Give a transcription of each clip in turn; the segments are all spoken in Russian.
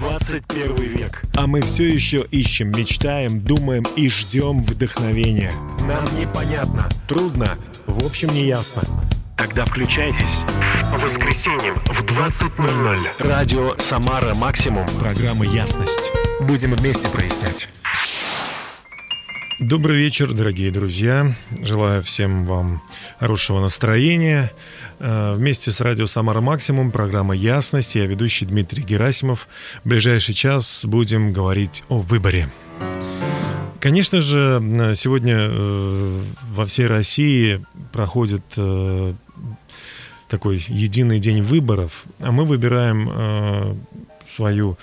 21 век. А мы все еще ищем, мечтаем, думаем и ждем вдохновения. Нам непонятно, трудно, в общем неясно. Тогда включайтесь. По воскресеньям в 20:00. Радио «Самара Максимум». Программа «Ясность». Будем вместе прояснять. Добрый вечер, дорогие друзья. Желаю всем вам хорошего настроения. Вместе с радио «Самара Максимум» программа «Ясность». Я ведущий Дмитрий Герасимов. В ближайший час будем говорить о выборе. Конечно же, сегодня во всей России проходит такой единый день выборов. А мы выбираем свою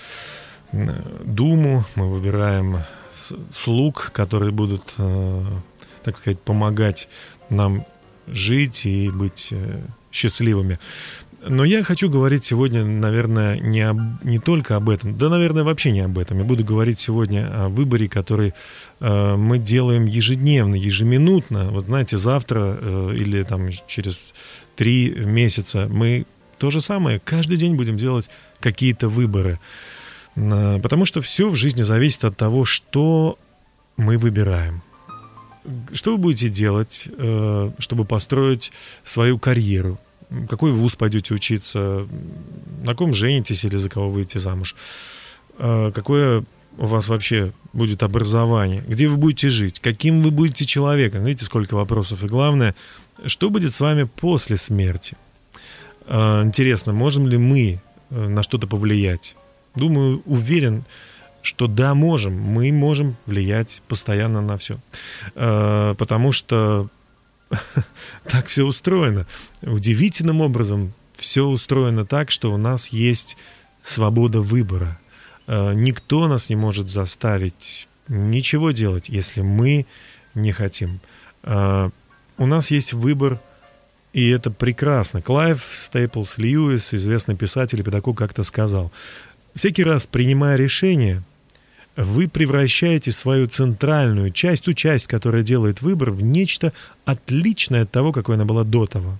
думу, мы выбираем слуг, которые будут, так сказать, помогать нам жить и быть счастливыми. Но я хочу говорить сегодня, наверное, не только об этом, да, наверное, вообще не об этом. Я буду говорить сегодня о выборе, который мы делаем ежедневно, ежеминутно. Вот знаете, завтра или там через 3 месяца мы то же самое каждый день будем делать какие-то выборы. Потому что все в жизни зависит от того, что мы выбираем. Что вы будете делать, чтобы построить свою карьеру? Какой вуз пойдете учиться? На ком женитесь или за кого выйдете замуж? Какое у вас вообще будет образование? Где вы будете жить? Каким вы будете человеком? Видите, сколько вопросов. И главное, что будет с вами после смерти? Интересно, можем ли мы на что-то повлиять? Думаю, уверен, что да, можем. Мы можем влиять постоянно на все. Потому что так все устроено. Удивительным образом все устроено так, что у нас есть свобода выбора. Никто нас не может заставить ничего делать, если мы не хотим. У нас есть выбор. И это прекрасно. Клайв Стейплс-Льюис, известный писатель и педагог, как-то сказал: всякий раз, принимая решение, вы превращаете свою центральную часть, ту часть, которая делает выбор, в нечто отличное от того, какой она была до того.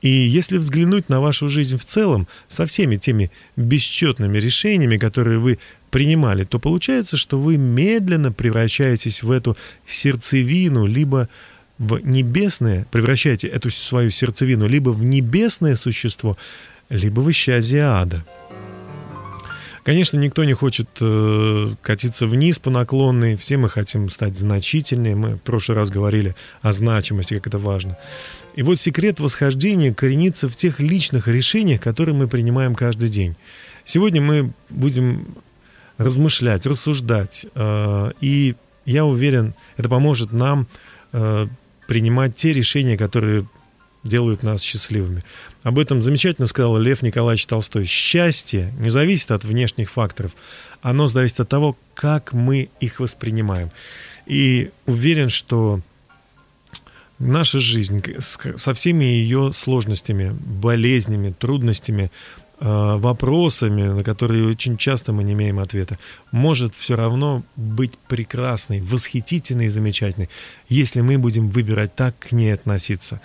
И если взглянуть на вашу жизнь в целом, со всеми теми бесчетными решениями, которые вы принимали, то получается, что вы медленно превращаетесь в эту сердцевину, либо в небесное, превращаете эту свою сердцевину либо в небесное существо, либо в исчадие ада. Конечно, никто не хочет катиться вниз по наклонной. Все мы хотим стать значительнее. Мы в прошлый раз говорили о значимости, как это важно. И вот секрет восхождения коренится в тех личных решениях, которые мы принимаем каждый день. Сегодня мы будем размышлять, рассуждать. И я уверен, это поможет нам принимать те решения, которые делают нас счастливыми. Об этом замечательно сказал Лев Николаевич Толстой. Счастье не зависит от внешних факторов. Оно зависит от того, как мы их воспринимаем. И уверен, что наша жизнь со всеми ее сложностями, болезнями, трудностями, вопросами, на которые очень часто мы не имеем ответа, может все равно быть прекрасной, восхитительной и замечательной, если мы будем выбирать так к ней относиться.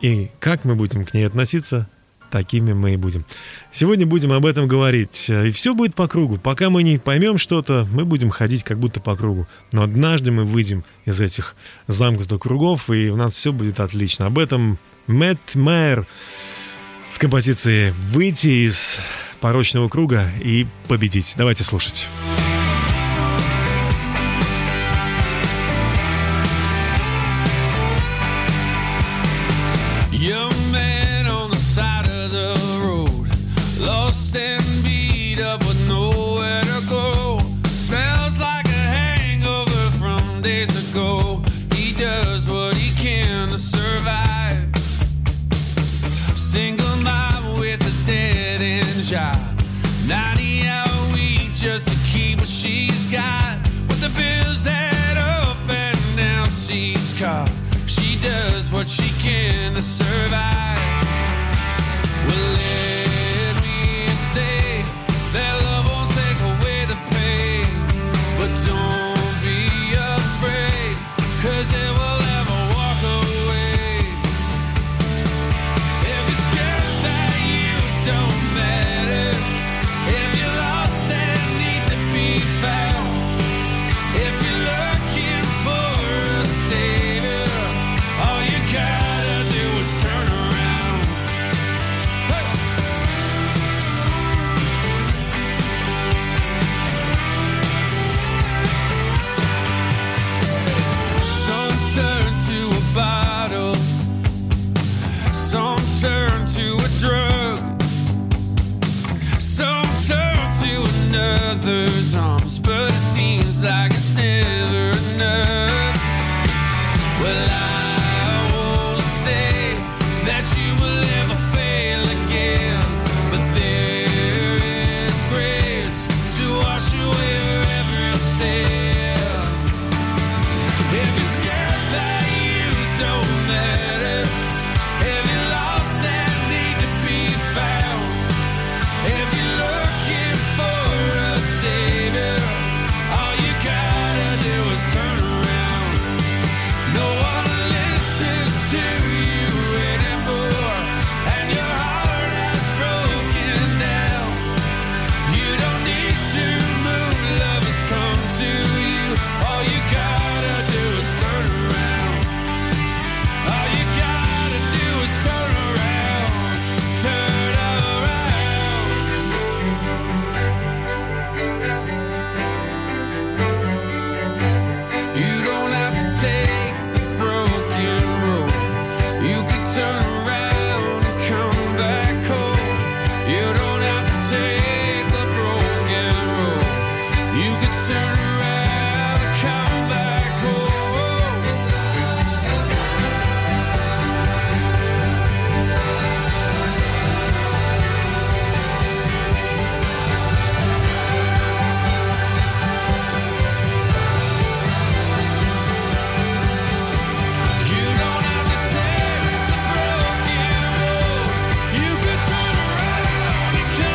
И как мы будем к ней относиться, такими мы и будем. Сегодня будем об этом говорить. И все будет по кругу. Пока мы не поймем что-то, мы будем ходить как будто по кругу. Но однажды мы выйдем из этих замкнутых кругов, и у нас все будет отлично. Об этом Мэт Мэйр с композицией «Выйти из порочного круга и победить». Давайте слушать. Just to keep another's arms, but it seems like it's never enough. Well, I won't say that you will ever fail again, but there is grace to wash away your every sin. If you're scared that you don't matter, if you're lost and need to be found, if you're looking for a savior, all you gotta do is turn around. No one listens to you anymore, and your heart has broken down. You don't need to move, love has come to you. All you gotta do is turn around. All you gotta do is turn around, turn around. You don't have to take the broken road. You can turn around and come back home. You don't have to take the broken road. You can turn around and come back home. You don't have to take the broken road. You can turn around and come back home. If you're scared that you don't matter, if you're lost and need to be found, if you're looking for a savior,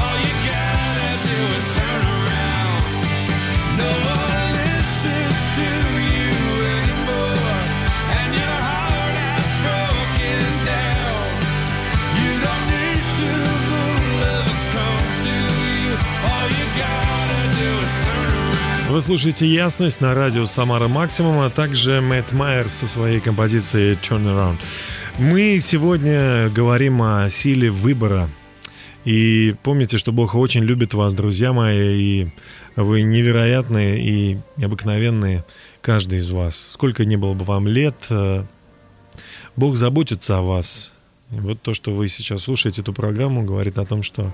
all you gotta do is turn around. No one listens to you anymore, and your heart has broken down. You don't need to move, love has come to you. All you gotta do is turn around. Вы слушаете «Ясность» на радио Самара Максимум, а также Мэт Мэйр со своей композицией «Turn Around». Мы сегодня говорим о силе выбора. И помните, что Бог очень любит вас, друзья мои, и вы невероятные и необыкновенные, каждый из вас. Сколько ни было бы вам лет, Бог заботится о вас. И вот то, что вы сейчас слушаете эту программу, говорит о том, что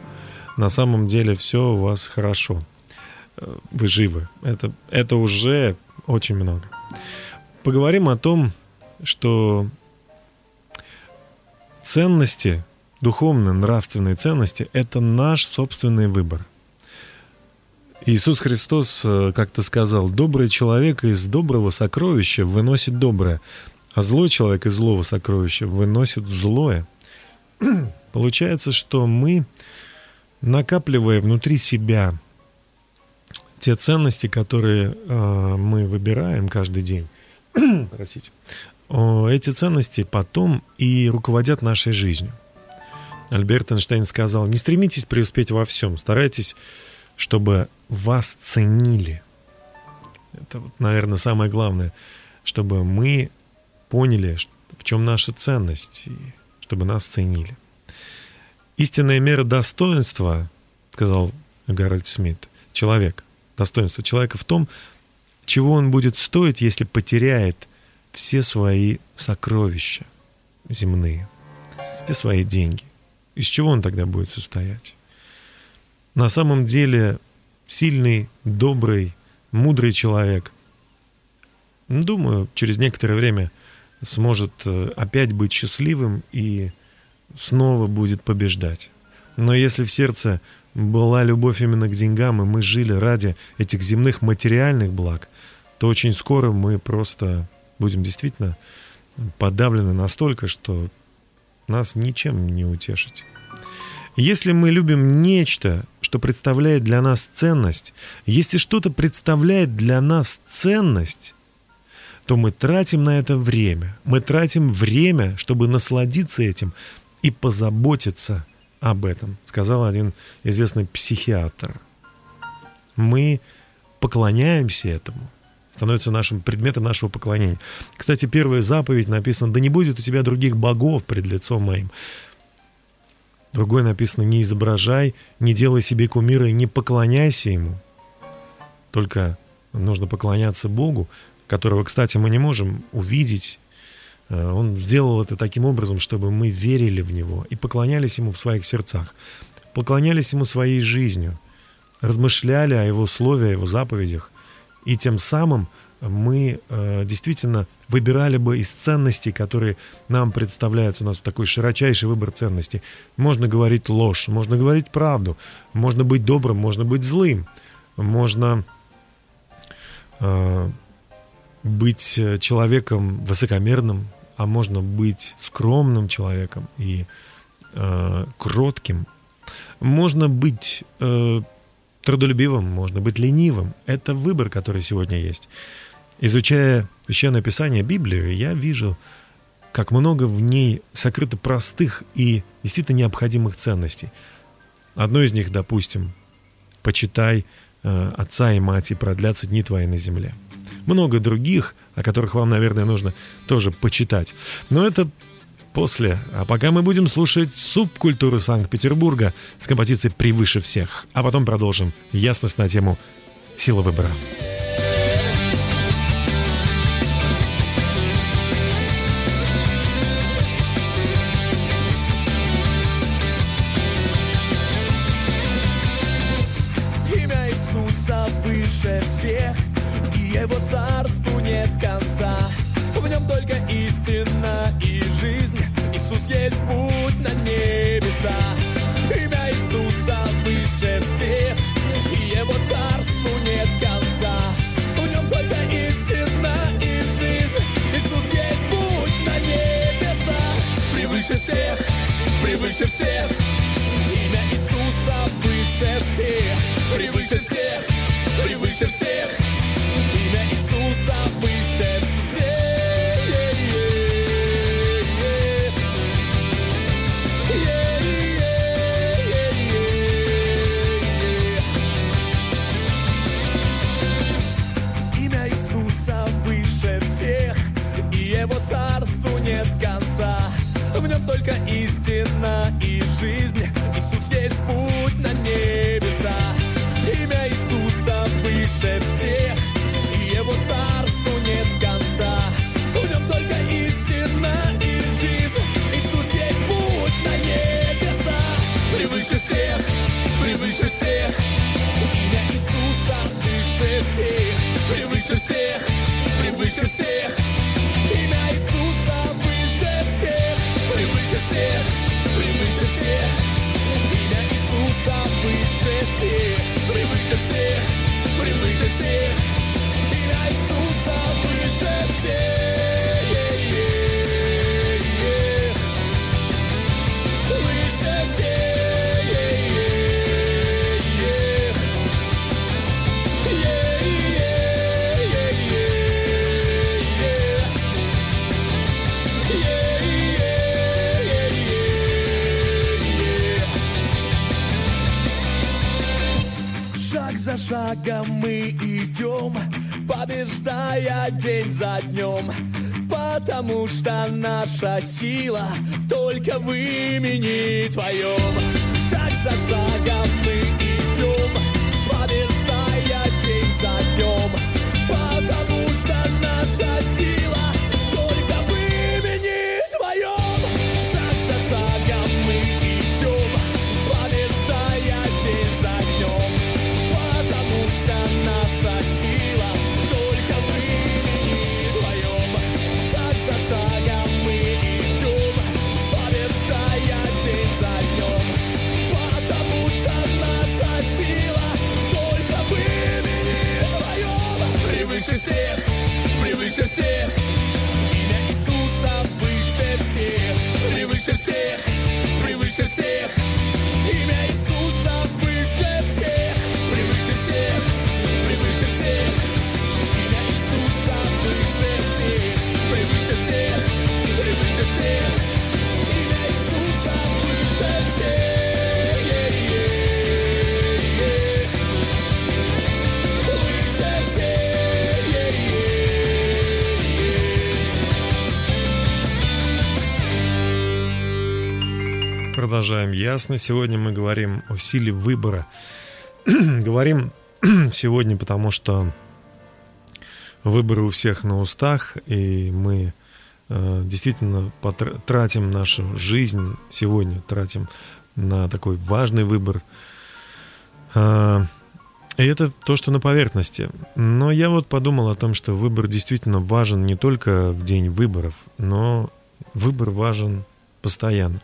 на самом деле все у вас хорошо. Вы живы. Это уже очень много. Поговорим о том, что ценности, духовные, нравственные ценности — это наш собственный выбор. Иисус Христос как-то сказал: «Добрый человек из доброго сокровища выносит доброе, а злой человек из злого сокровища выносит злое». Получается, что мы, накапливая внутри себя те ценности, которые мы выбираем каждый день, простите, эти ценности потом и руководят нашей жизнью. Альберт Эйнштейн сказал: «Не стремитесь преуспеть во всем, старайтесь, чтобы вас ценили». Это, наверное, самое главное, чтобы мы поняли, в чем наша ценность, и чтобы нас ценили. «Истинная мера достоинства, — сказал Гарольд Смит, — человек. Достоинство человека в том, чего он будет стоить, если потеряет все свои сокровища земные, все свои деньги. Из чего он тогда будет состоять?» На самом деле сильный, добрый, мудрый человек, думаю, через некоторое время сможет опять быть счастливым и снова будет побеждать. Но если в сердце была любовь именно к деньгам, и мы жили ради этих земных материальных благ, то очень скоро мы просто будем действительно подавлены настолько, что нас ничем не утешить. Если мы любим нечто, что представляет для нас ценность, если что-то представляет для нас ценность, то мы тратим на это время. Мы тратим время, чтобы насладиться этим и позаботиться об этом, сказал один известный психиатр. Мы поклоняемся этому. Становится нашим предметом нашего поклонения. Кстати, первая заповедь написана: «Да не будет у тебя других богов пред лицом моим». Другой написано: «Не изображай, не делай себе кумира и не поклоняйся ему». Только нужно поклоняться Богу, которого, кстати, мы не можем увидеть. Он сделал это таким образом, чтобы мы верили в Него и поклонялись Ему в своих сердцах, поклонялись Ему своей жизнью, размышляли о Его слове, о Его заповедях. И тем самым мы действительно выбирали бы из ценностей, которые нам представляются, у нас такой широчайший выбор ценностей. Можно говорить ложь, можно говорить правду, можно быть добрым, можно быть злым, можно быть человеком высокомерным, а можно быть скромным человеком и кротким. Можно быть трудолюбивым, можно быть ленивым. Это выбор, который сегодня есть. Изучая Священное Писание, Библию, я вижу, как много в ней сокрыто простых и действительно необходимых ценностей. Одно из них, допустим, «Почитай отца и мать, и продлятся дни твои на земле». Много других, о которых вам, наверное, нужно тоже почитать. Но это после. А пока мы будем слушать субкультуру Санкт-Петербурга с композицией «Превыше всех». А потом продолжим ясность на тему «Сила выбора». Имя Иисуса выше всех, и Его царству нет конца. В нем только истина и жизнь. Иисус есть путь на небеса. Имя Иисуса выше всех, и Его царству нет конца. В нем только истина и жизнь. Иисус есть путь на небеса. Превыше всех, превыше всех. Имя Иисуса выше всех, превыше всех, превыше всех. Имя Иисуса выше всех. Его царству нет конца, в нем только истина и жизнь. Иисус есть путь на небеса. Имя Иисуса выше всех, и Его царству нет конца. В нем только истина и жизнь. Иисус есть путь на небеса. Превыше всех, превыше всех. Имя Иисуса выше всех, превыше всех, превыше всех. Имя Иисуса выше всех, превыше всех, превыше всех. Имя Иисуса выше всех, превыше всех, превыше всех. Имя Иисуса выше всех, выше всех. За шагом мы идем, побеждая день за днем, потому что наша сила только в имени Твоем. Шаг за шагом мы идем, побеждая день за днем, потому что наша сила только в имени Твоем. Шаг за шагом мы идем, побеждая день за днем. Что наша сила только в имени Твоем. Шаг за шагом мы идем, побеждая день за днем, потому что наша сила только в имени Твоем. Превыше всех, превыше всех. Имя Иисуса выше всех, превыше всех, превыше всех. Имя Иисуса выше всех. Превыше всех, превыше всех. Имя Иисуса выше всех, превыше всех, превыше всех. Имя Иисуса выше всех, выше всех. Продолжаем ясно. Сегодня мы говорим о силе выбора. Говорим сегодня, потому что выборы у всех на устах, и мы действительно тратим нашу жизнь сегодня, тратим на такой важный выбор. И это то, что на поверхности. Но я вот подумал о том, что выбор действительно важен не только в день выборов, но выбор важен постоянно.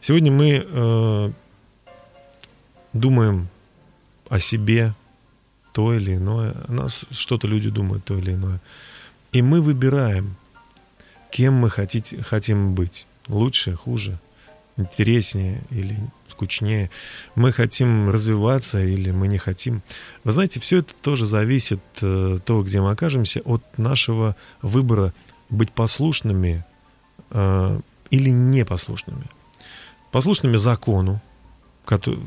Сегодня мы думаем о себе то или иное. О нас что-то люди думают то или иное. И мы выбираем, кем мы хотим быть. Лучше, хуже, интереснее или скучнее. Мы хотим развиваться или мы не хотим. Вы знаете, все это тоже зависит, то, где мы окажемся, от нашего выбора быть послушными или непослушными. Послушными закону, который...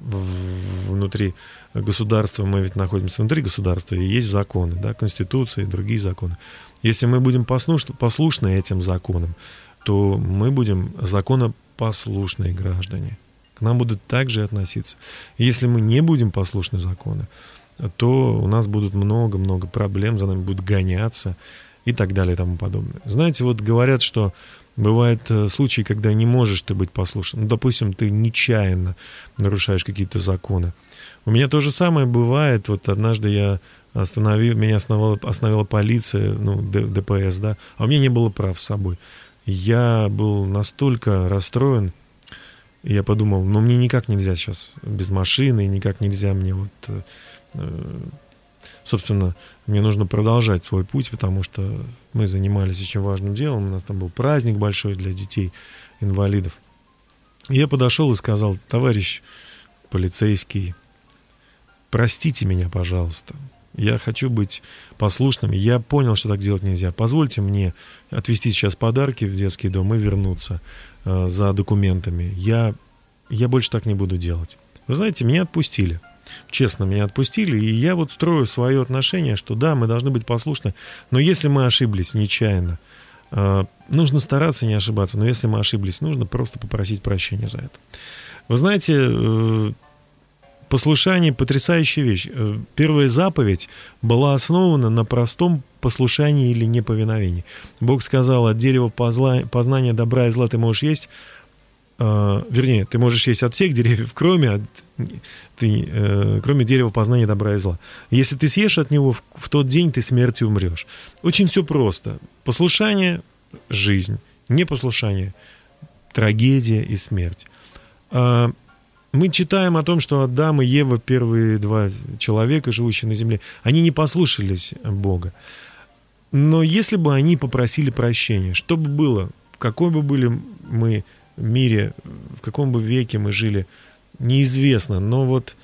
внутри государства, мы ведь находимся внутри государства, и есть законы, да, Конституция и другие законы. Если мы будем послушны этим законам, то мы будем законопослушные граждане. К нам будут так же относиться. Если мы не будем послушны закону, то у нас будут много-много проблем, за нами будут гоняться и так далее и тому подобное. Знаете, вот говорят, что бывают случаи, когда не можешь ты быть послушным. Ну, допустим, ты нечаянно нарушаешь какие-то законы. У меня то же самое бывает. Вот однажды меня остановила полиция, ДПС, да, а у меня не было прав с собой. Я был настолько расстроен, я подумал, мне никак нельзя сейчас без машины, никак нельзя мне вот... Собственно, мне нужно продолжать свой путь, потому что мы занимались очень важным делом. У нас там был праздник большой для детей-инвалидов. И я подошел и сказал: товарищ полицейский, простите меня, пожалуйста. Я хочу быть послушным. Я понял, что так делать нельзя. Позвольте мне отвезти сейчас подарки в детский дом и вернуться за документами. Я больше так не буду делать. Вы знаете, меня отпустили. Честно, меня отпустили, и я вот строю свое отношение, что да, мы должны быть послушны, но если мы ошиблись нечаянно, нужно стараться не ошибаться, но если мы ошиблись, нужно просто попросить прощения за это. Вы знаете, послушание — потрясающая вещь. Первая заповедь была основана на простом послушании или неповиновении. Бог сказал: от дерева познания добра и зла ты можешь есть, вернее, ты можешь есть от всех деревьев, кроме дерева познания добра и зла. Если ты съешь от него, в тот день ты смертью умрешь. Очень все просто. Послушание — жизнь. Непослушание — трагедия и смерть. Мы читаем о том, что Адам и Ева, первые два человека, живущие на земле, они не послушались Бога. Но если бы они попросили прощения, что бы было, в какой бы были мы мире, в каком бы веке мы жили, неизвестно. Но вот,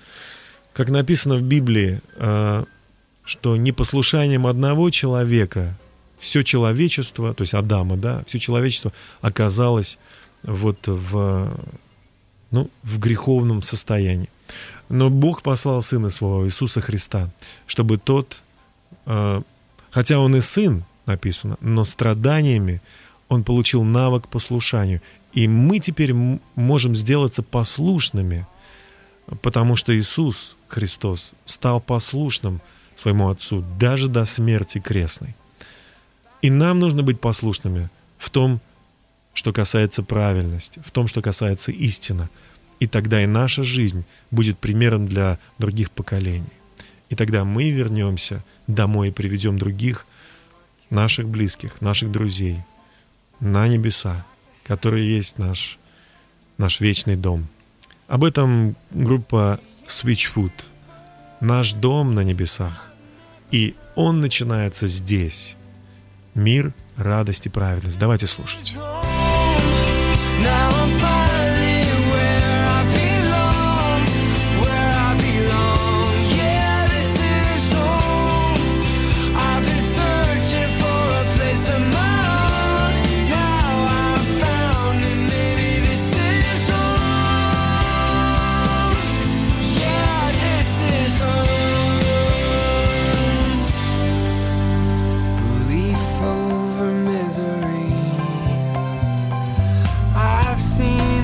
как написано в Библии, что непослушанием одного человека все человечество, то есть Адама, да, все человечество оказалось вот в греховном состоянии. Но Бог послал Сына Своего, Иисуса Христа, чтобы Тот, хотя Он и Сын, написано, но страданиями Он получил навык послушанию. И мы теперь можем сделаться послушными, потому что Иисус Христос стал послушным своему Отцу даже до смерти крестной. И нам нужно быть послушными в том, что касается правильности, в том, что касается истины. И тогда и наша жизнь будет примером для других поколений. И тогда мы вернемся домой и приведем других, наших близких, наших друзей на небеса, который есть наш вечный дом. Об этом группа Switchfoot. Наш дом на небесах. И он начинается здесь. Мир, радость и праведность. Давайте слушать. I've seen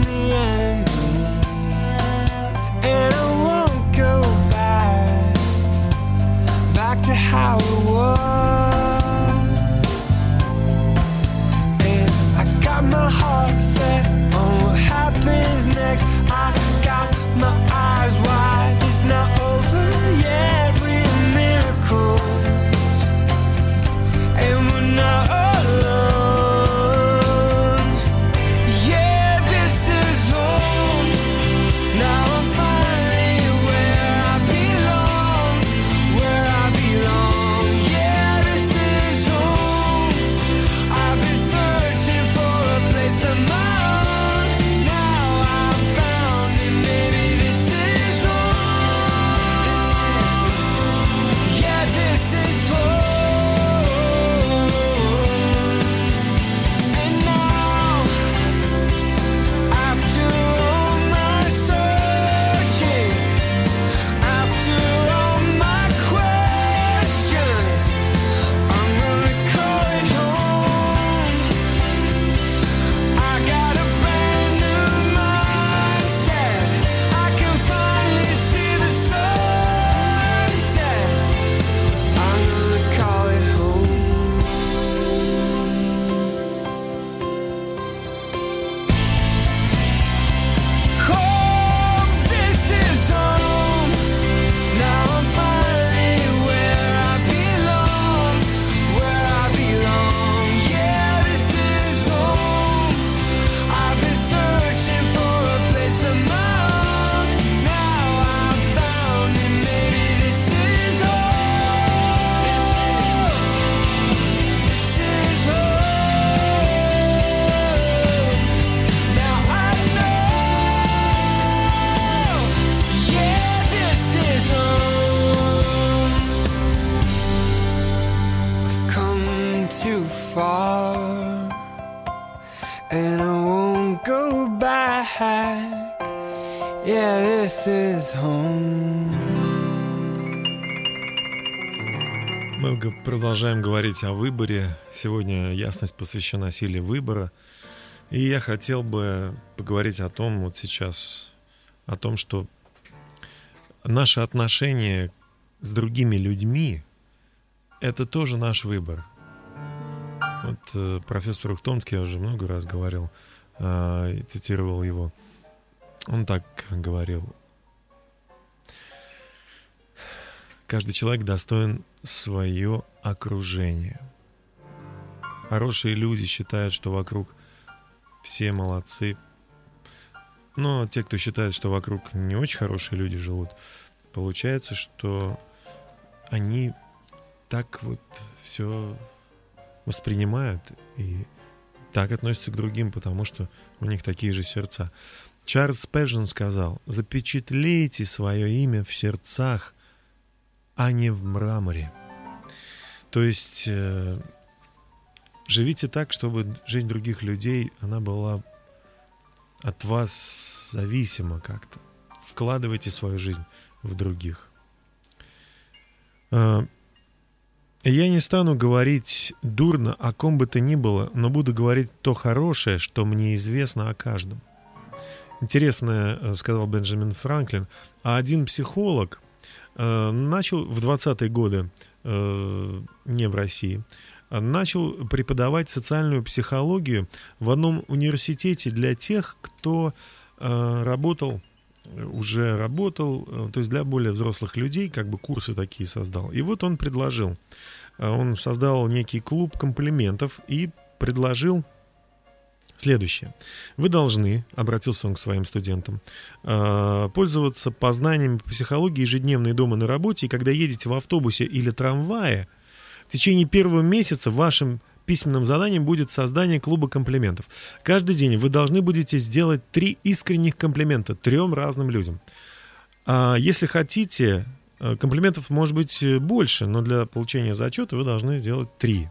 pack. Yeah, this is home. Мы продолжаем говорить о выборе. Сегодня ясность посвящена силе выбора. И я хотел бы поговорить о том вот сейчас, о том, что наши отношения с другими людьми — это тоже наш выбор. Вот профессор Ухтомский, я уже много раз говорил, цитировал его. Он так говорил: «Каждый человек достоин свое окружение. Хорошие люди считают, что вокруг все молодцы. Но те, кто считает, что вокруг не очень хорошие люди живут, получается, что они так вот все воспринимают и так относятся к другим, потому что у них такие же сердца». Чарльз Пежен сказал: «Запечатлейте свое имя в сердцах, а не в мраморе». То есть живите так, чтобы жизнь других людей, она была от вас зависима как-то. Вкладывайте свою жизнь в других. Я не стану говорить дурно о ком бы то ни было, но буду говорить то хорошее, что мне известно о каждом. Интересно, сказал Бенджамин Франклин. А один психолог начал в 20-е годы, не в России, начал преподавать социальную психологию в одном университете для тех, кто работал, то есть для более взрослых людей, как бы курсы такие создал. И вот он предложил, он создал некий клуб комплиментов и предложил следующее. Вы должны, обратился он к своим студентам, пользоваться познаниями по психологии ежедневно и дома на работе, и когда едете в автобусе или трамвае, в течение первого месяца вашим письменным заданием будет создание клуба комплиментов. Каждый день вы должны будете сделать 3 искренних комплимента 3 разным людям. Если хотите, комплиментов может быть больше, но для получения зачета вы должны сделать 3.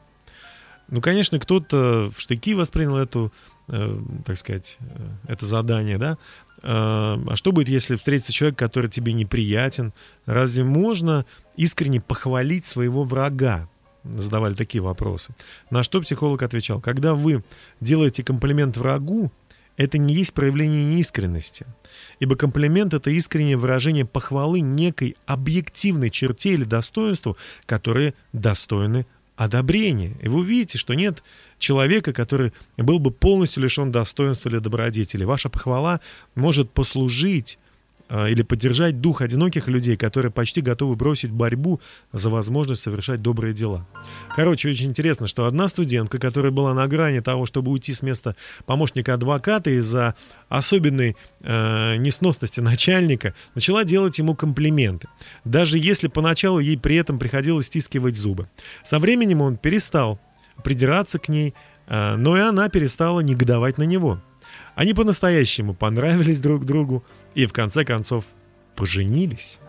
Ну, конечно, кто-то в штыки воспринял эту, так сказать, это задание, да? А что будет, если встретится человек, который тебе неприятен? Разве можно искренне похвалить своего врага? Задавали такие вопросы. На что психолог отвечал: когда вы делаете комплимент врагу, это не есть проявление неискренности. Ибо комплимент — это искреннее выражение похвалы некой объективной черте или достоинству, которые достойны одобрение. И вы увидите, что нет человека, который был бы полностью лишен достоинства или добродетели. Ваша похвала может послужить или поддержать дух одиноких людей, которые почти готовы бросить борьбу за возможность совершать добрые дела. Короче, очень интересно, что одна студентка, которая была на грани того, чтобы уйти с места помощника адвоката из-за особенной несносности начальника, начала делать ему комплименты, даже если поначалу ей при этом приходилось стискивать зубы. Со временем он перестал придираться к ней, но и она перестала негодовать на него. Они по-настоящему понравились друг другу и, в конце концов, поженились.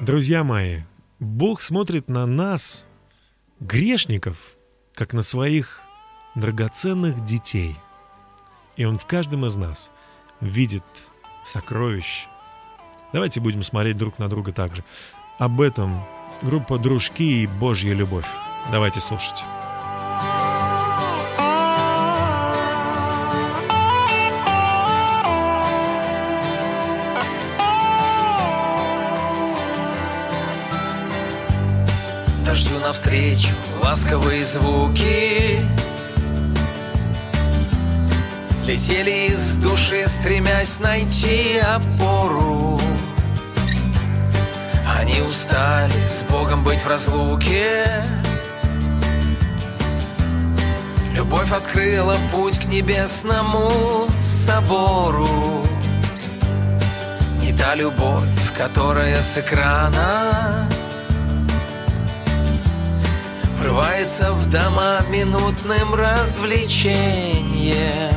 Друзья мои, Бог смотрит на нас, грешников, как на своих драгоценных детей. И Он в каждом из нас видит сокровищ. Давайте будем смотреть друг на друга так же. Об этом группа «Дружки» и «Божья любовь». Давайте слушать. Дождю навстречу ласковые звуки летели из души, стремясь найти опору. Они устали с Богом быть в разлуке. Любовь открыла путь к небесному собору. Не та любовь, которая с экрана врывается в дома минутным развлечением.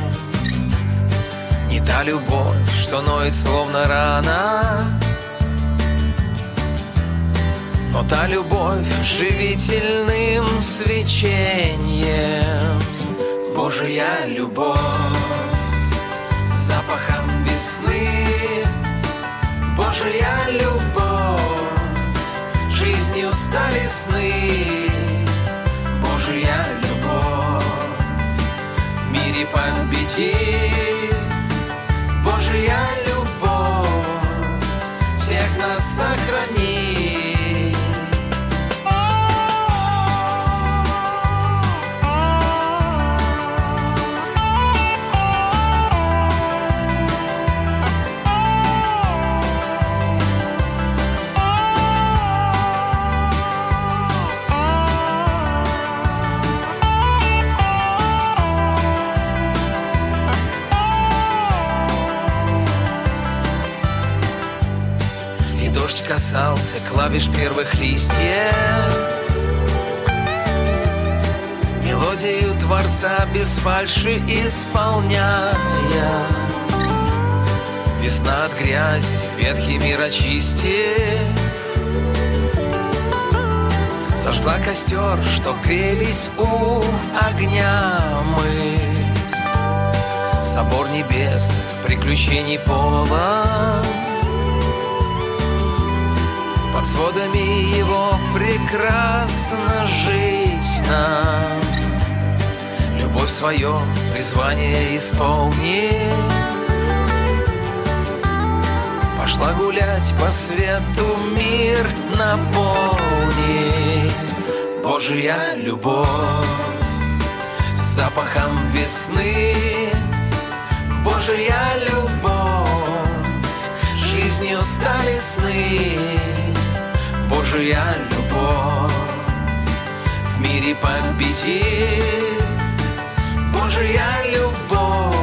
Не та любовь, что ноет словно рана, но та любовь живительным свечением. Божья любовь. запахом весны. Божья любовь, жизнью стали сны. Божья любовь в мире победит. Божья любовь всех нас сохранит. Касался клавиш первых листьев, мелодию Творца без фальши исполняя. Весна от грязи, ветхий мир очистив, зажгла костер, что грелись у огня мы. Собор небесных приключений полон, под сводами его прекрасно жить нам. Любовь свое призвание исполнив, пошла гулять по свету, мир наполнив. Божья любовь с запахом весны. Божья любовь жизнью стали сны. Божья любовь в мире победит. Божья любовь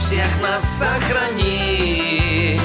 всех нас сохранит.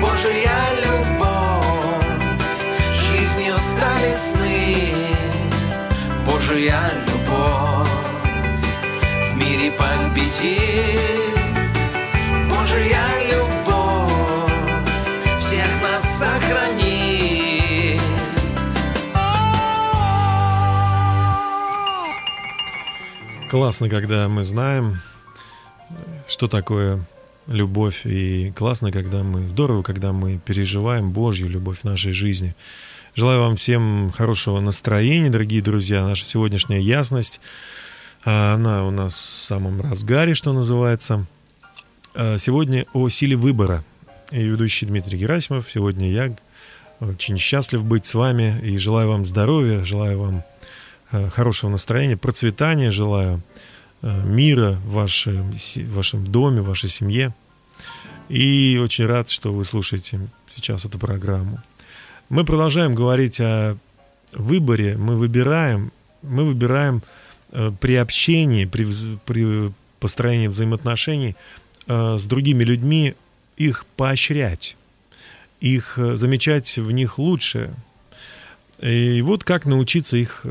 Божья любовь жизнью стали сны. Божья любовь в мире победит. Божья любовь всех нас сохранит. Классно, когда мы знаем, что такое любовь, и классно, когда мы, здорово, когда мы переживаем Божью любовь в нашей жизни. Желаю вам всем хорошего настроения, дорогие друзья. Наша сегодняшняя ясность, она у нас в самом разгаре, что называется. Сегодня о силе выбора. И ведущий Дмитрий Герасимов. Сегодня я очень счастлив быть с вами. И желаю вам здоровья, желаю вам хорошего настроения, процветания желаю. Мира в вашем доме, в вашей семье. И очень рад, что вы слушаете сейчас эту программу. Мы продолжаем говорить о выборе. Мы выбираем при общении, при построении взаимоотношений с другими людьми их поощрять, их замечать в них лучшее. И вот как научиться их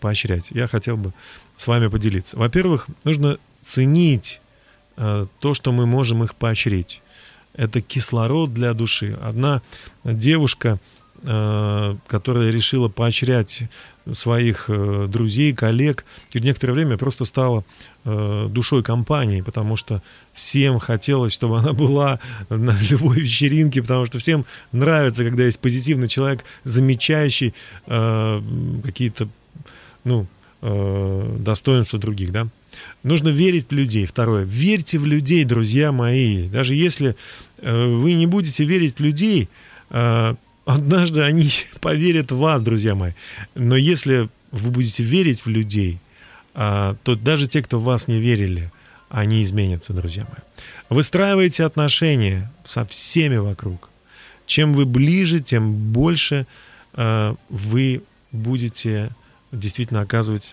поощрять. Я хотел бы с вами поделиться. Во-первых, нужно ценить то, что мы можем их поощрить. Это кислород для души. Одна девушка, которая решила поощрять своих друзей, коллег, через некоторое время просто стала душой компании, потому что всем хотелось, чтобы она была на любой вечеринке, потому что всем нравится, когда есть позитивный человек, замечающий какие-то, достоинства других, да? Нужно верить в людей. Второе. Верьте в людей, друзья мои. Даже если вы не будете верить в людей, однажды они поверят в вас, друзья мои. Но если вы будете верить в людей, то даже те, кто в вас не верили, они изменятся, друзья мои. Выстраивайте отношения со всеми вокруг. Чем вы ближе, тем больше вы будете действительно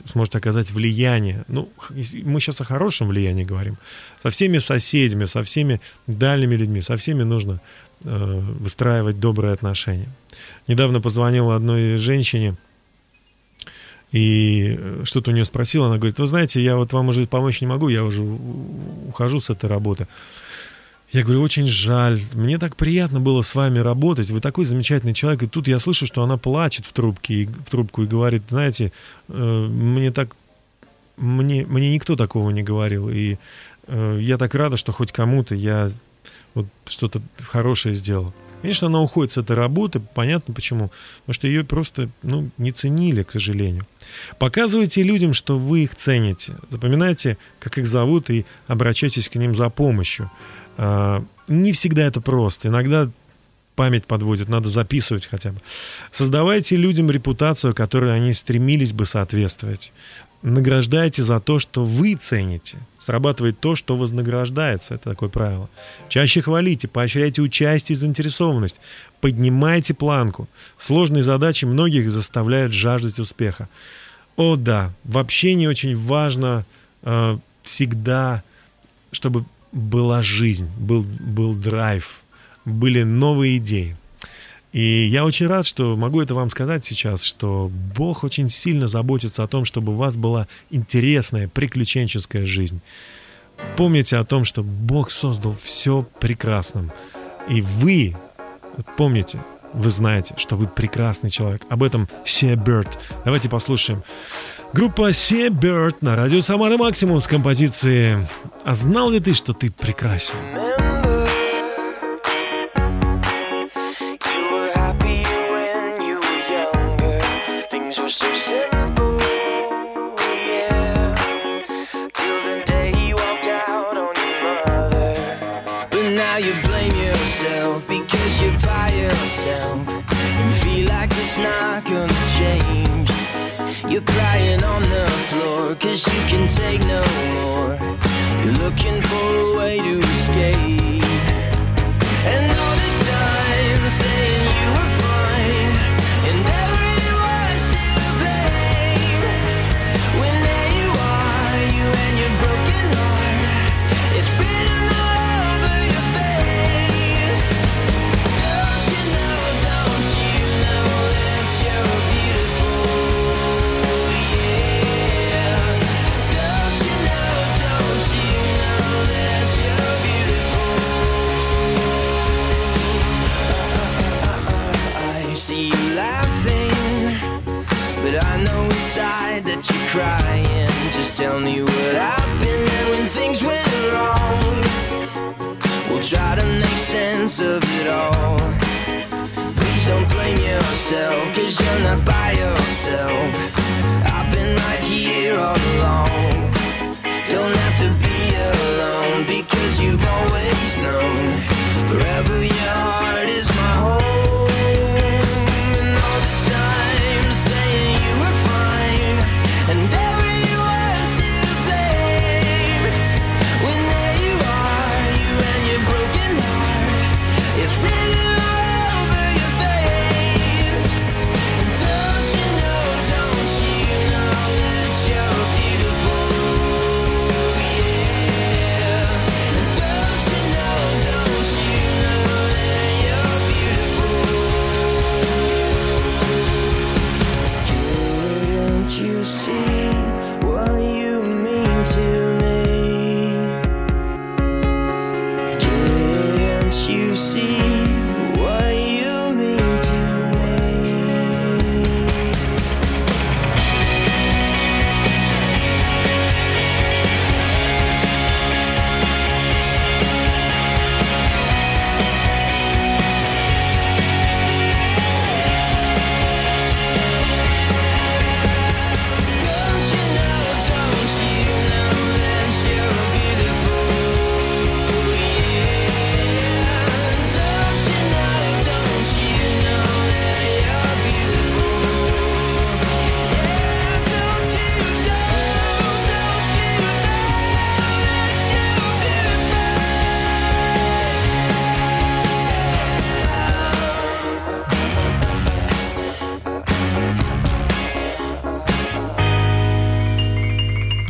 сможет оказать влияние. Ну, мы сейчас о хорошем влиянии говорим. Со всеми соседями, со всеми дальними людьми, со всеми нужно выстраивать добрые отношения. Недавно позвонила одной женщине и что-то у нее спросила. Она говорит: вы знаете, я вот вам уже помочь не могу, я уже ухожу с этой работы. Я говорю: очень жаль, мне так приятно было с вами работать, вы такой замечательный человек. И тут я слышу, что она плачет в трубку и говорит: знаете, мне никто такого не говорил, и я так рада, что хоть кому-то я вот что-то хорошее сделал. Конечно, она уходит с этой работы, понятно почему, потому что ее просто не ценили, к сожалению. Показывайте людям, что вы их цените, запоминайте, как их зовут, и обращайтесь к ним за помощью. Не всегда это просто. Иногда память подводит, надо записывать хотя бы. Создавайте людям репутацию, которой они стремились бы соответствовать. Награждайте за то, что вы цените. Срабатывает то, что вознаграждается. Это такое правило. Чаще хвалите, поощряйте участие и заинтересованность. Поднимайте планку. Сложные задачи многих заставляют жаждать успеха. О да, в общении очень важно всегда, чтобы была жизнь, был драйв, были новые идеи. И я очень рад, что могу это вам сказать сейчас, что Бог очень сильно заботится о том, чтобы у вас была интересная, приключенческая жизнь. Помните о том, что Бог создал все прекрасным. И вы помните, вы знаете, что вы прекрасный человек. Об этом Seabird. Давайте послушаем. Группа Seabird на радио Самара Максимум с композицией «А знал ли ты, что ты прекрасен?» You're crying on the floor 'cause you can take no more. You're looking for a way to escape. And all this time saying you were fine, and never it was to blame. When there you are, you and your broken heart, it's written all over your face. Don't you know that you're beautiful? See you laughing, but I know inside that you're crying. Just tell me what happened and when things went wrong, we'll try to make sense of it all. Please don't blame yourself, 'cause you're not by yourself. I've been right here all along. Don't have to be alone, because you've always known forever your heart is my home. Don't you know that you're beautiful?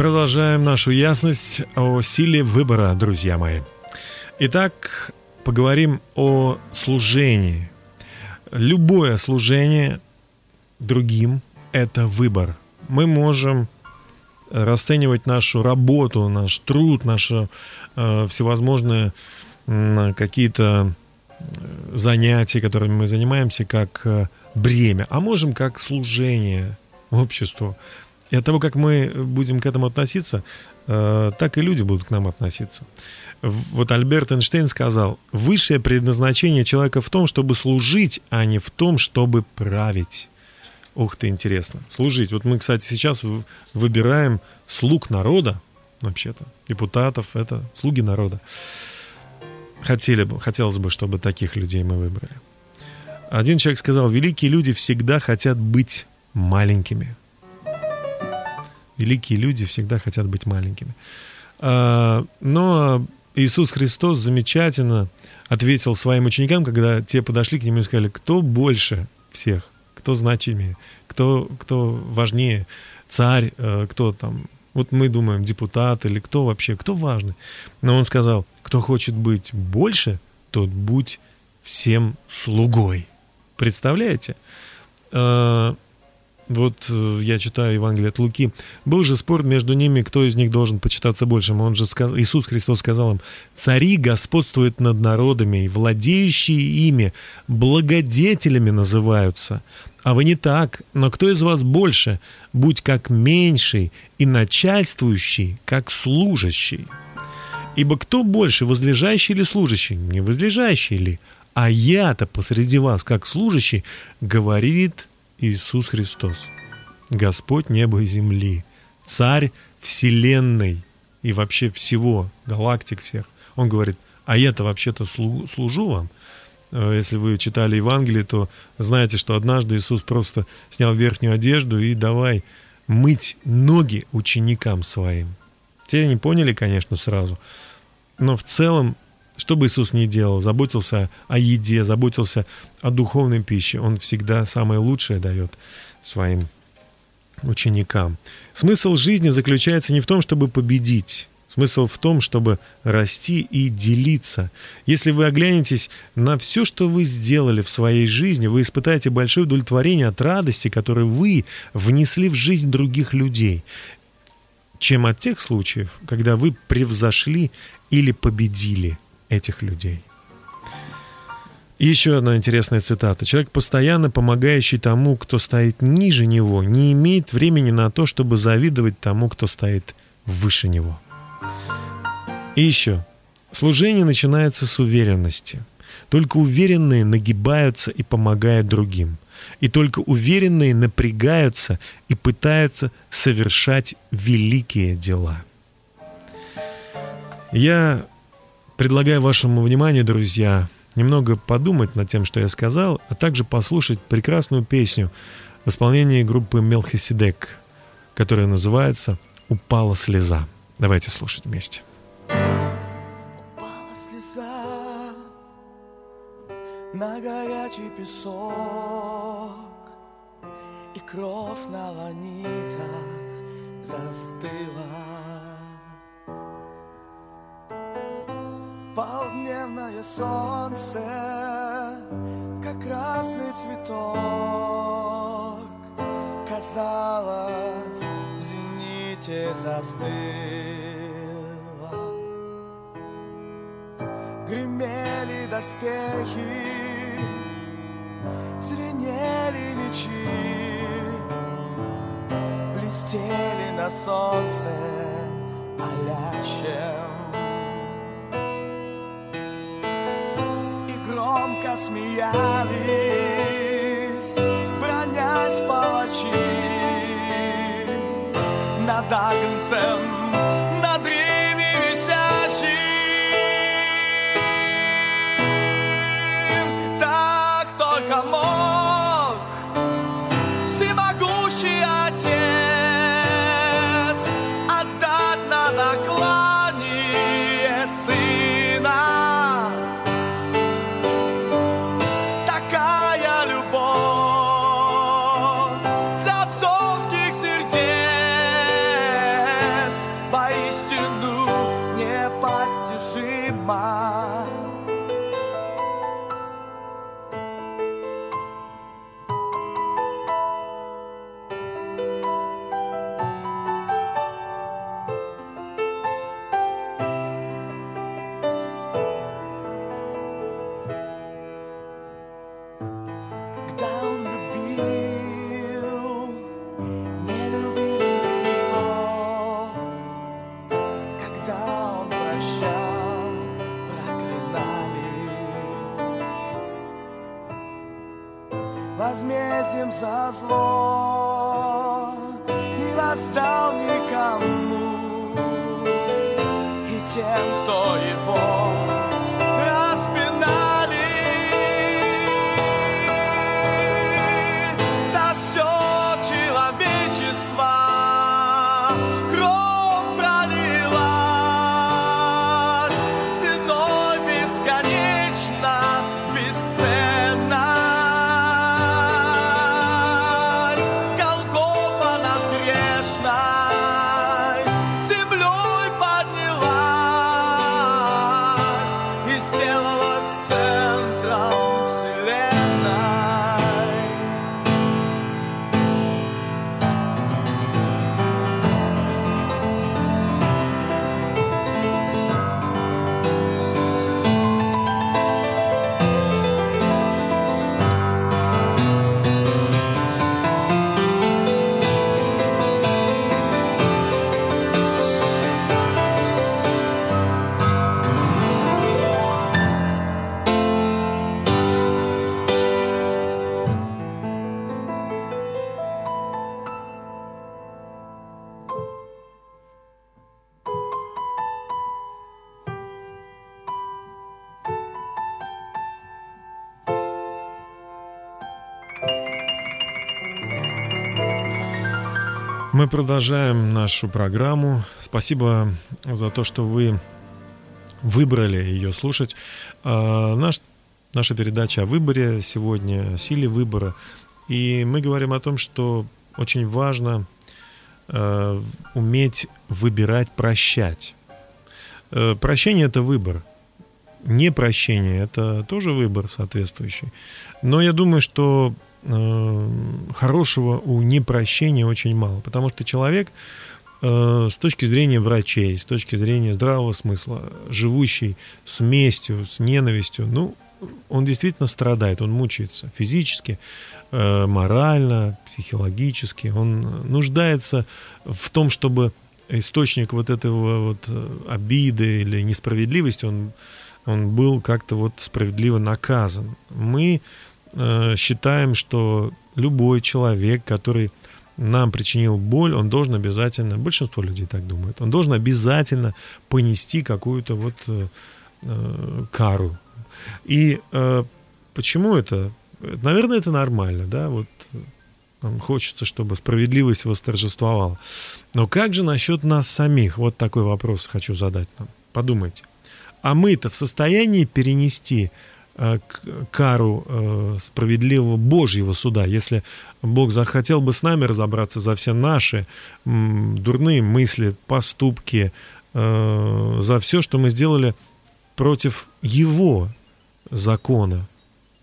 Продолжаем нашу ясность о силе выбора, друзья мои. Итак, поговорим о служении. Любое служение другим – это выбор. Мы можем расценивать нашу работу, наш труд, наши всевозможные какие-то занятия, которыми мы занимаемся, как бремя, а можем как служение обществу. И от того, как мы будем к этому относиться, так и люди будут к нам относиться. Вот Альберт Эйнштейн сказал: «Высшее предназначение человека в том, чтобы служить, а не в том, чтобы править». Ух ты, интересно. Служить. Вот мы, кстати, сейчас выбираем слуг народа, вообще-то, депутатов, это слуги народа. Хотелось бы, чтобы таких людей мы выбрали. Один человек сказал: «Великие люди всегда хотят быть маленькими». Великие люди всегда хотят быть маленькими. Но Иисус Христос замечательно ответил своим ученикам, когда те подошли к нему и сказали: кто больше всех, кто значимее, кто важнее, царь, кто там, вот мы думаем, депутат или кто вообще, кто важный. Но он сказал: кто хочет быть больше, тот будь всем слугой. Представляете? Вот я читаю Евангелие от Луки. Был же спор между ними, кто из них должен почитаться большим. Он же сказал, Иисус Христос сказал им: «Цари господствуют над народами, и владеющие ими благодетелями называются. А вы не так, но кто из вас больше? Будь как меньший, и начальствующий, как служащий. Ибо кто больше, возлежащий или служащий? Не возлежащий ли? А я-то посреди вас, как служащий, говорит Иисус Христос, Господь неба и земли, Царь Вселенной и вообще всего, галактик всех». Он говорит: а я-то вообще-то служу вам. Если вы читали Евангелие, то знаете, что однажды Иисус просто снял верхнюю одежду и давай мыть ноги ученикам своим. Те не поняли, конечно, сразу. Но в целом, что бы Иисус ни делал, заботился о еде, заботился о духовной пище. Он всегда самое лучшее дает своим ученикам. Смысл жизни заключается не в том, чтобы победить. Смысл в том, чтобы расти и делиться. Если вы оглянетесь на все, что вы сделали в своей жизни, вы испытаете большое удовлетворение от радости, которую вы внесли в жизнь других людей, чем от тех случаев, когда вы превзошли или победили этих людей. И еще одна интересная цитата. «Человек, постоянно помогающий тому, кто стоит ниже него, не имеет времени на то, чтобы завидовать тому, кто стоит выше него». И еще. «Служение начинается с уверенности. Только уверенные нагибаются и помогают другим. И только уверенные напрягаются и пытаются совершать великие дела». Я предлагаю вашему вниманию, друзья, немного подумать над тем, что я сказал, а также послушать прекрасную песню в исполнении группы Мелхиседек, которая называется «Упала слеза». Давайте слушать вместе. Упала слеза на горячий песок, и кровь на ланитах застыла. Полдневное солнце, как красный цветок, казалось, в зените застыло. Гремели доспехи, звенели мечи, блестели на солнце палящем. Громко смеялись, бронясь палачи, над агнцем, над дреме висящим. Так только мог всемогущий Отец отдать на заклание Сына. God. возмездием за зло не воздал никому, и тем, кто его распинали, за все человечество кровь пролилась ценой бесконечно бесценной. Голгофа над грешной землей поднялась и сделалась центром Мы продолжаем нашу программу. Спасибо за то, что вы выбрали ее слушать. Наша передача о выборе сегодня, о силе выбора. И мы говорим о том, что очень важно уметь выбирать, прощать. Прощение — это выбор. Непрощение — это тоже выбор соответствующий. Но я думаю, что хорошего у непрощения очень мало, потому что человек с точки зрения врачей, с точки зрения здравого смысла, живущий с местью, с ненавистью, ну, он действительно страдает, он мучается физически, морально, психологически, он нуждается в том, чтобы источник вот этого вот обиды или несправедливости, он был как-то вот справедливо наказан. Мы считаем, что любой человек, который нам причинил боль, он должен обязательно, большинство людей так думает, он должен обязательно понести какую-то вот кару. И почему это? Наверное, это нормально, да, вот нам хочется, чтобы справедливость восторжествовала. Но как же насчет нас самих? Вот такой вопрос хочу задать нам. Подумайте. А мы-то в состоянии перенести кару справедливого Божьего суда, если Бог захотел бы с нами разобраться за все наши дурные мысли, поступки, за все, что мы сделали против Его закона.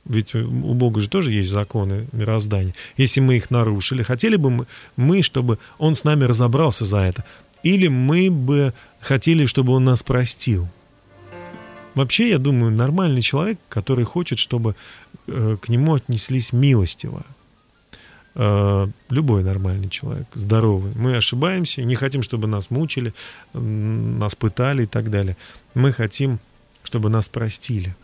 Ведь у Бога же тоже есть законы мироздания. Если мы их нарушили, хотели бы мы, чтобы Он с нами разобрался за это? Или мы бы хотели, чтобы Он нас простил? Вообще, я думаю, нормальный человек, который хочет, чтобы к нему отнеслись милостиво. Любой нормальный человек, здоровый. Мы ошибаемся, не хотим, чтобы нас мучили, нас пытали и так далее. Мы хотим, чтобы нас простили.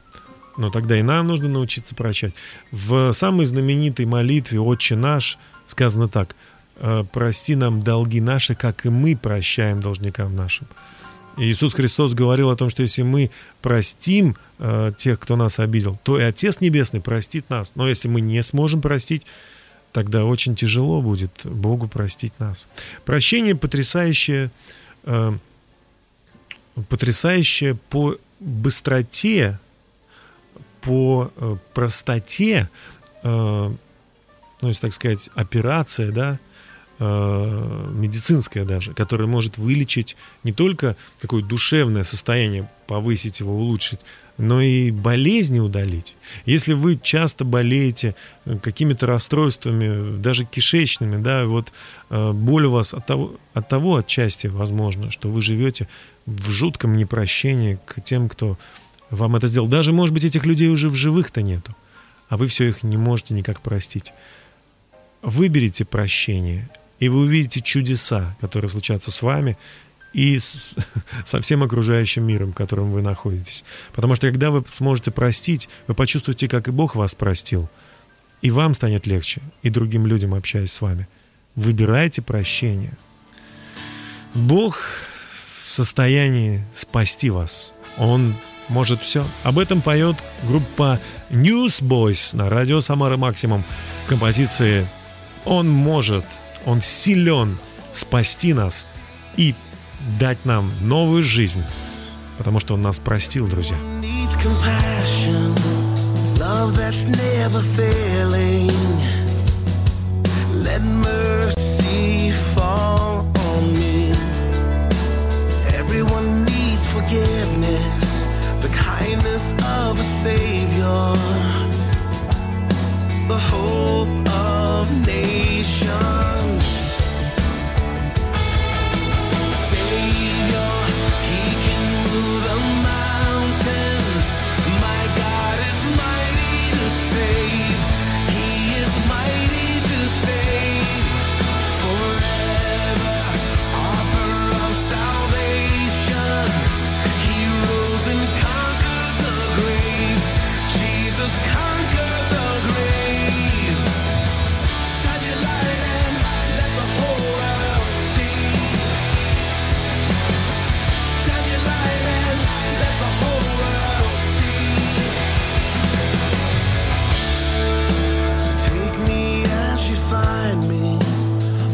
Но тогда и нам нужно научиться прощать. В самой знаменитой молитве «Отче наш» сказано так: «Прости нам долги наши, как и мы прощаем должникам нашим». Иисус Христос говорил о том, что если мы простим тех, кто нас обидел, то и Отец Небесный простит нас. Но если мы не сможем простить, тогда очень тяжело будет Богу простить нас. Прощение потрясающее, потрясающее по быстроте, по простоте, ну, если так сказать, операция, да, медицинская даже, которая может вылечить не только какое душевное состояние, повысить его, улучшить, но и болезни удалить. Если вы часто болеете какими-то расстройствами, даже кишечными, да, вот боль у вас от того отчасти возможно, что вы живете в жутком непрощении к тем, кто вам это сделал. Даже, может быть, этих людей уже в живых-то нету, а вы все их не можете никак простить. Выберите прощение, и вы увидите чудеса, которые случатся с вами и со всем окружающим миром, в котором вы находитесь. Потому что когда вы сможете простить, вы почувствуете, как и Бог вас простил. И вам станет легче, и другим людям, общаясь с вами. Выбирайте прощение. Бог в состоянии спасти вас. Он может все. Об этом поет группа News Boys на радио Самара Максимум. Композиции «Он может, он силен спасти нас и дать нам новую жизнь». Потому что он нас простил, друзья. Love that's never failing. Let mercy fall on me. Everyone needs forgiveness, the kindness of a savior, the hope of nations. Savior, he can move the mountains. My God is mighty. Save. He is mighty to save forever, author of salvation. He rose and conquered the grave. Jesus conquered the grave. Shine your light and let the whole world see. Shine your light and let the whole world see. Find me,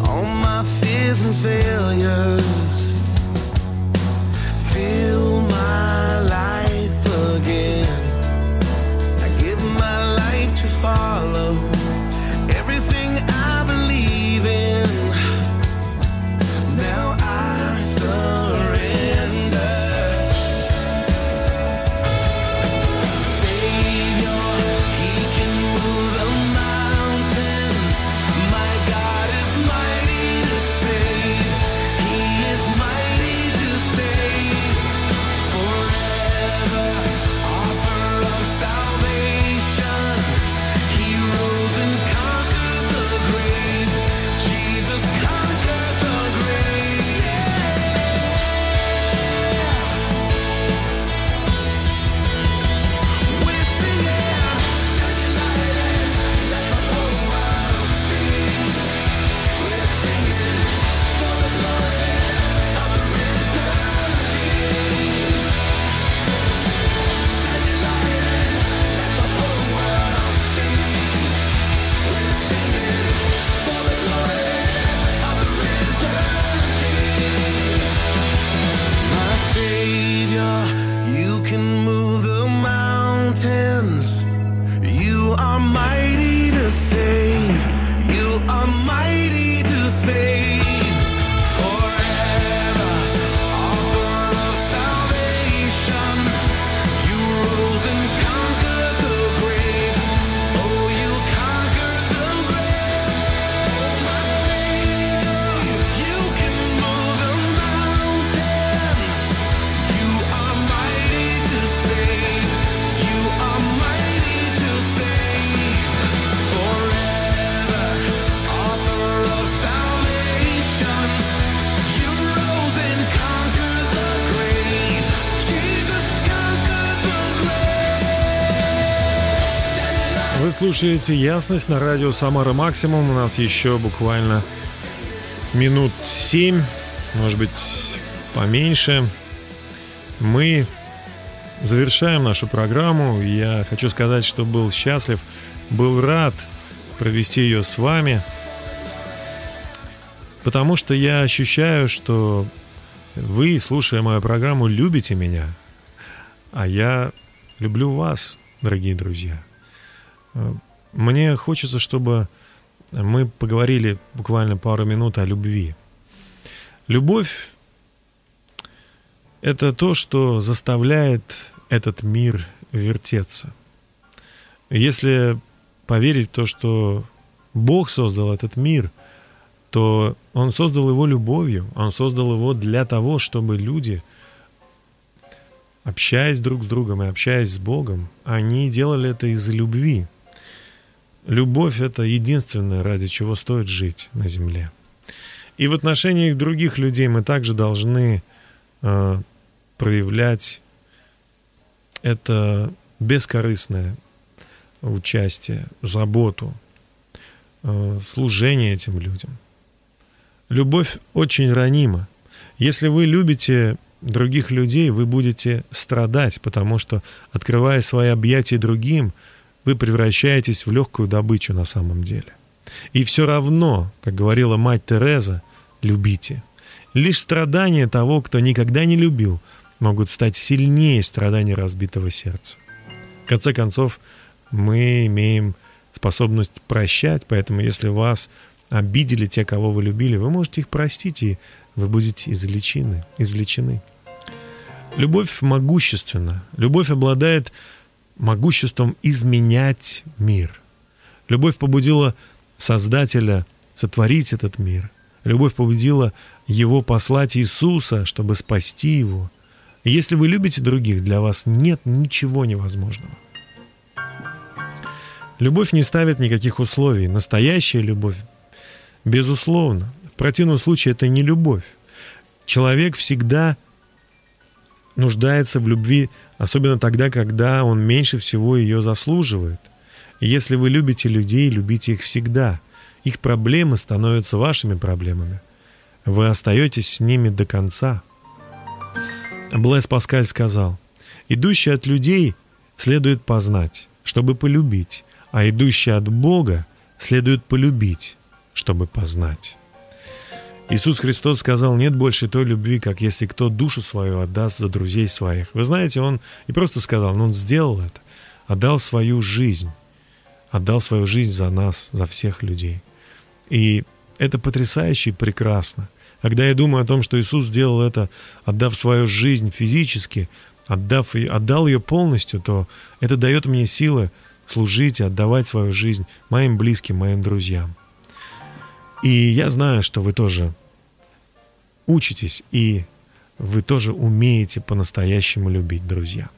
all my fears and failures. Fill my life again. I give my life to follow everything I believe in. Now I surrender. Savior, he can move the mountains. Слушаете «Ясность» на радио «Самара Максимум». У нас еще буквально минут 7, может быть, поменьше. Мы завершаем нашу программу. Я хочу сказать, что был счастлив, был рад провести ее с вами, потому что я ощущаю, что вы, слушая мою программу, любите меня, а я люблю вас, дорогие друзья. Мне хочется, чтобы мы поговорили буквально пару минут о любви. Любовь — это то, что заставляет этот мир вертеться. Если поверить в то, что Бог создал этот мир, то Он создал его любовью, Он создал его для того, чтобы люди, общаясь друг с другом и общаясь с Богом, они делали это из-за любви. Любовь — это единственное, ради чего стоит жить на земле. И в отношении других людей мы также должны проявлять это бескорыстное участие, заботу, служение этим людям. Любовь очень ранима. Если вы любите других людей, вы будете страдать, потому что, открывая свои объятия другим, вы превращаетесь в легкую добычу на самом деле. И все равно, как говорила мать Тереза, любите. Лишь страдания того, кто никогда не любил, могут стать сильнее страданий разбитого сердца. В конце концов, мы имеем способность прощать, поэтому если вас обидели те, кого вы любили, вы можете их простить, и вы будете излечены. Любовь могущественна. Любовь обладает могуществом изменять мир. Любовь побудила Создателя сотворить этот мир. Любовь побудила Его послать Иисуса, чтобы спасти Его. И если вы любите других, для вас нет ничего невозможного. Любовь не ставит никаких условий. Настоящая любовь, безусловно. В противном случае это не любовь. Человек всегда нуждается в любви, особенно тогда, когда он меньше всего ее заслуживает. И если вы любите людей, любите их всегда. Их проблемы становятся вашими проблемами. Вы остаетесь с ними до конца. Блез Паскаль сказал: «Идущий от людей следует познать, чтобы полюбить, а идущий от Бога следует полюбить, чтобы познать». Иисус Христос сказал: «Нет больше той любви, как если кто душу свою отдаст за друзей своих». Вы знаете, Он и просто сказал, но Он сделал это, отдал свою жизнь за нас, за всех людей. И это потрясающе и прекрасно. Когда я думаю о том, что Иисус сделал это, отдав свою жизнь физически, отдал ее полностью, то это дает мне силы служить и отдавать свою жизнь моим близким, моим друзьям. И я знаю, что вы тоже учитесь, и вы тоже умеете по-настоящему любить, друзья.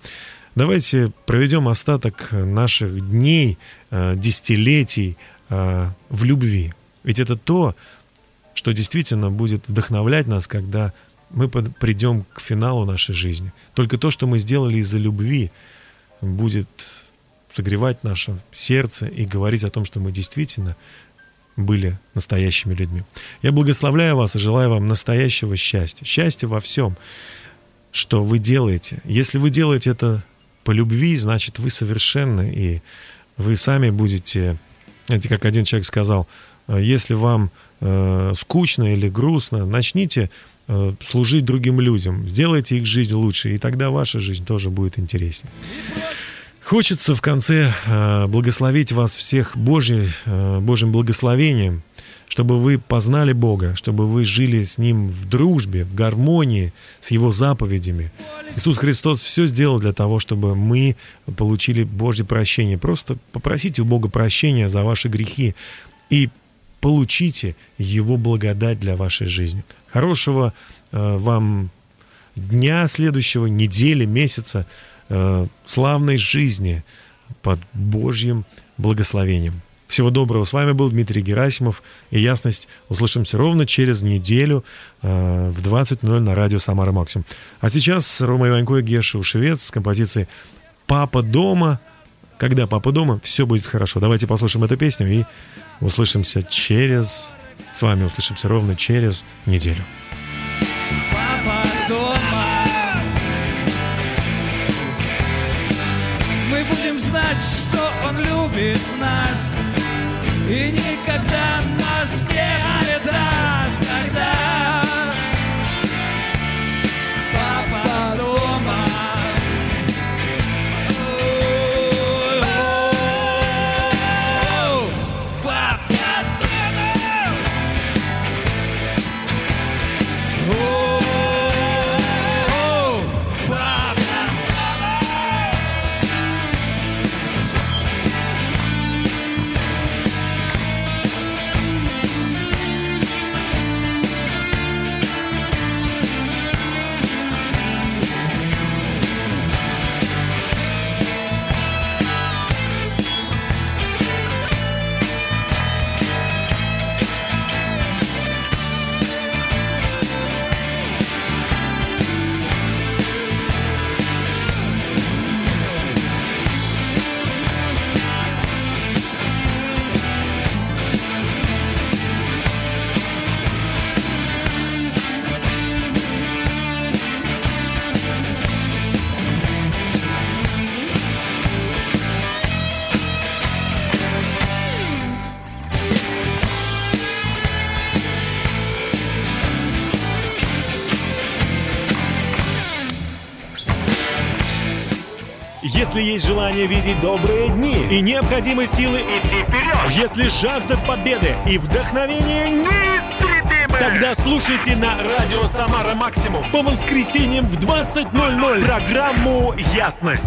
Давайте проведем остаток наших дней, десятилетий в любви. Ведь это то, что действительно будет вдохновлять нас, когда мы придем к финалу нашей жизни. Только то, что мы сделали из-за любви, будет согревать наше сердце и говорить о том, что мы действительно были настоящими людьми. Я благословляю вас и желаю вам настоящего счастья. Счастья во всем, что вы делаете. Если вы делаете это по любви, значит, вы совершенны, и вы сами будете, знаете, как один человек сказал, если вам скучно или грустно, начните служить другим людям, сделайте их жизнь лучше, и тогда ваша жизнь тоже будет интереснее. Хочется в конце благословить вас всех Божьим благословением, чтобы вы познали Бога, чтобы вы жили с Ним в дружбе, в гармонии с Его заповедями. Иисус Христос все сделал для того, чтобы мы получили Божье прощение. Просто попросите у Бога прощения за ваши грехи и получите Его благодать для вашей жизни. Хорошего вам дня следующего, недели, месяца, славной жизни под Божьим благословением. Всего доброго. С вами был Дмитрий Герасимов и «Ясность». Услышимся ровно через неделю в 20:00 на радио «Самара Максимум». А сейчас Рома Иванько и Геша Ушевец с композицией «Папа дома». Когда папа дома, все будет хорошо. Давайте послушаем эту песню и услышимся через... С вами услышимся ровно через неделю. Папа дома. Мы будем знать, что он любит нас. И никогда нас не предаст, когда папа дома. О-о-о-о-о-о. Папа дома. О-о-о-о. Папа дома. если есть желание видеть добрые дни и необходимы силы идти вперед, если жажда победы и вдохновение неистребимы, тогда слушайте на Радио Самара Максимум по воскресеньям в 20:00 программу «Ясность».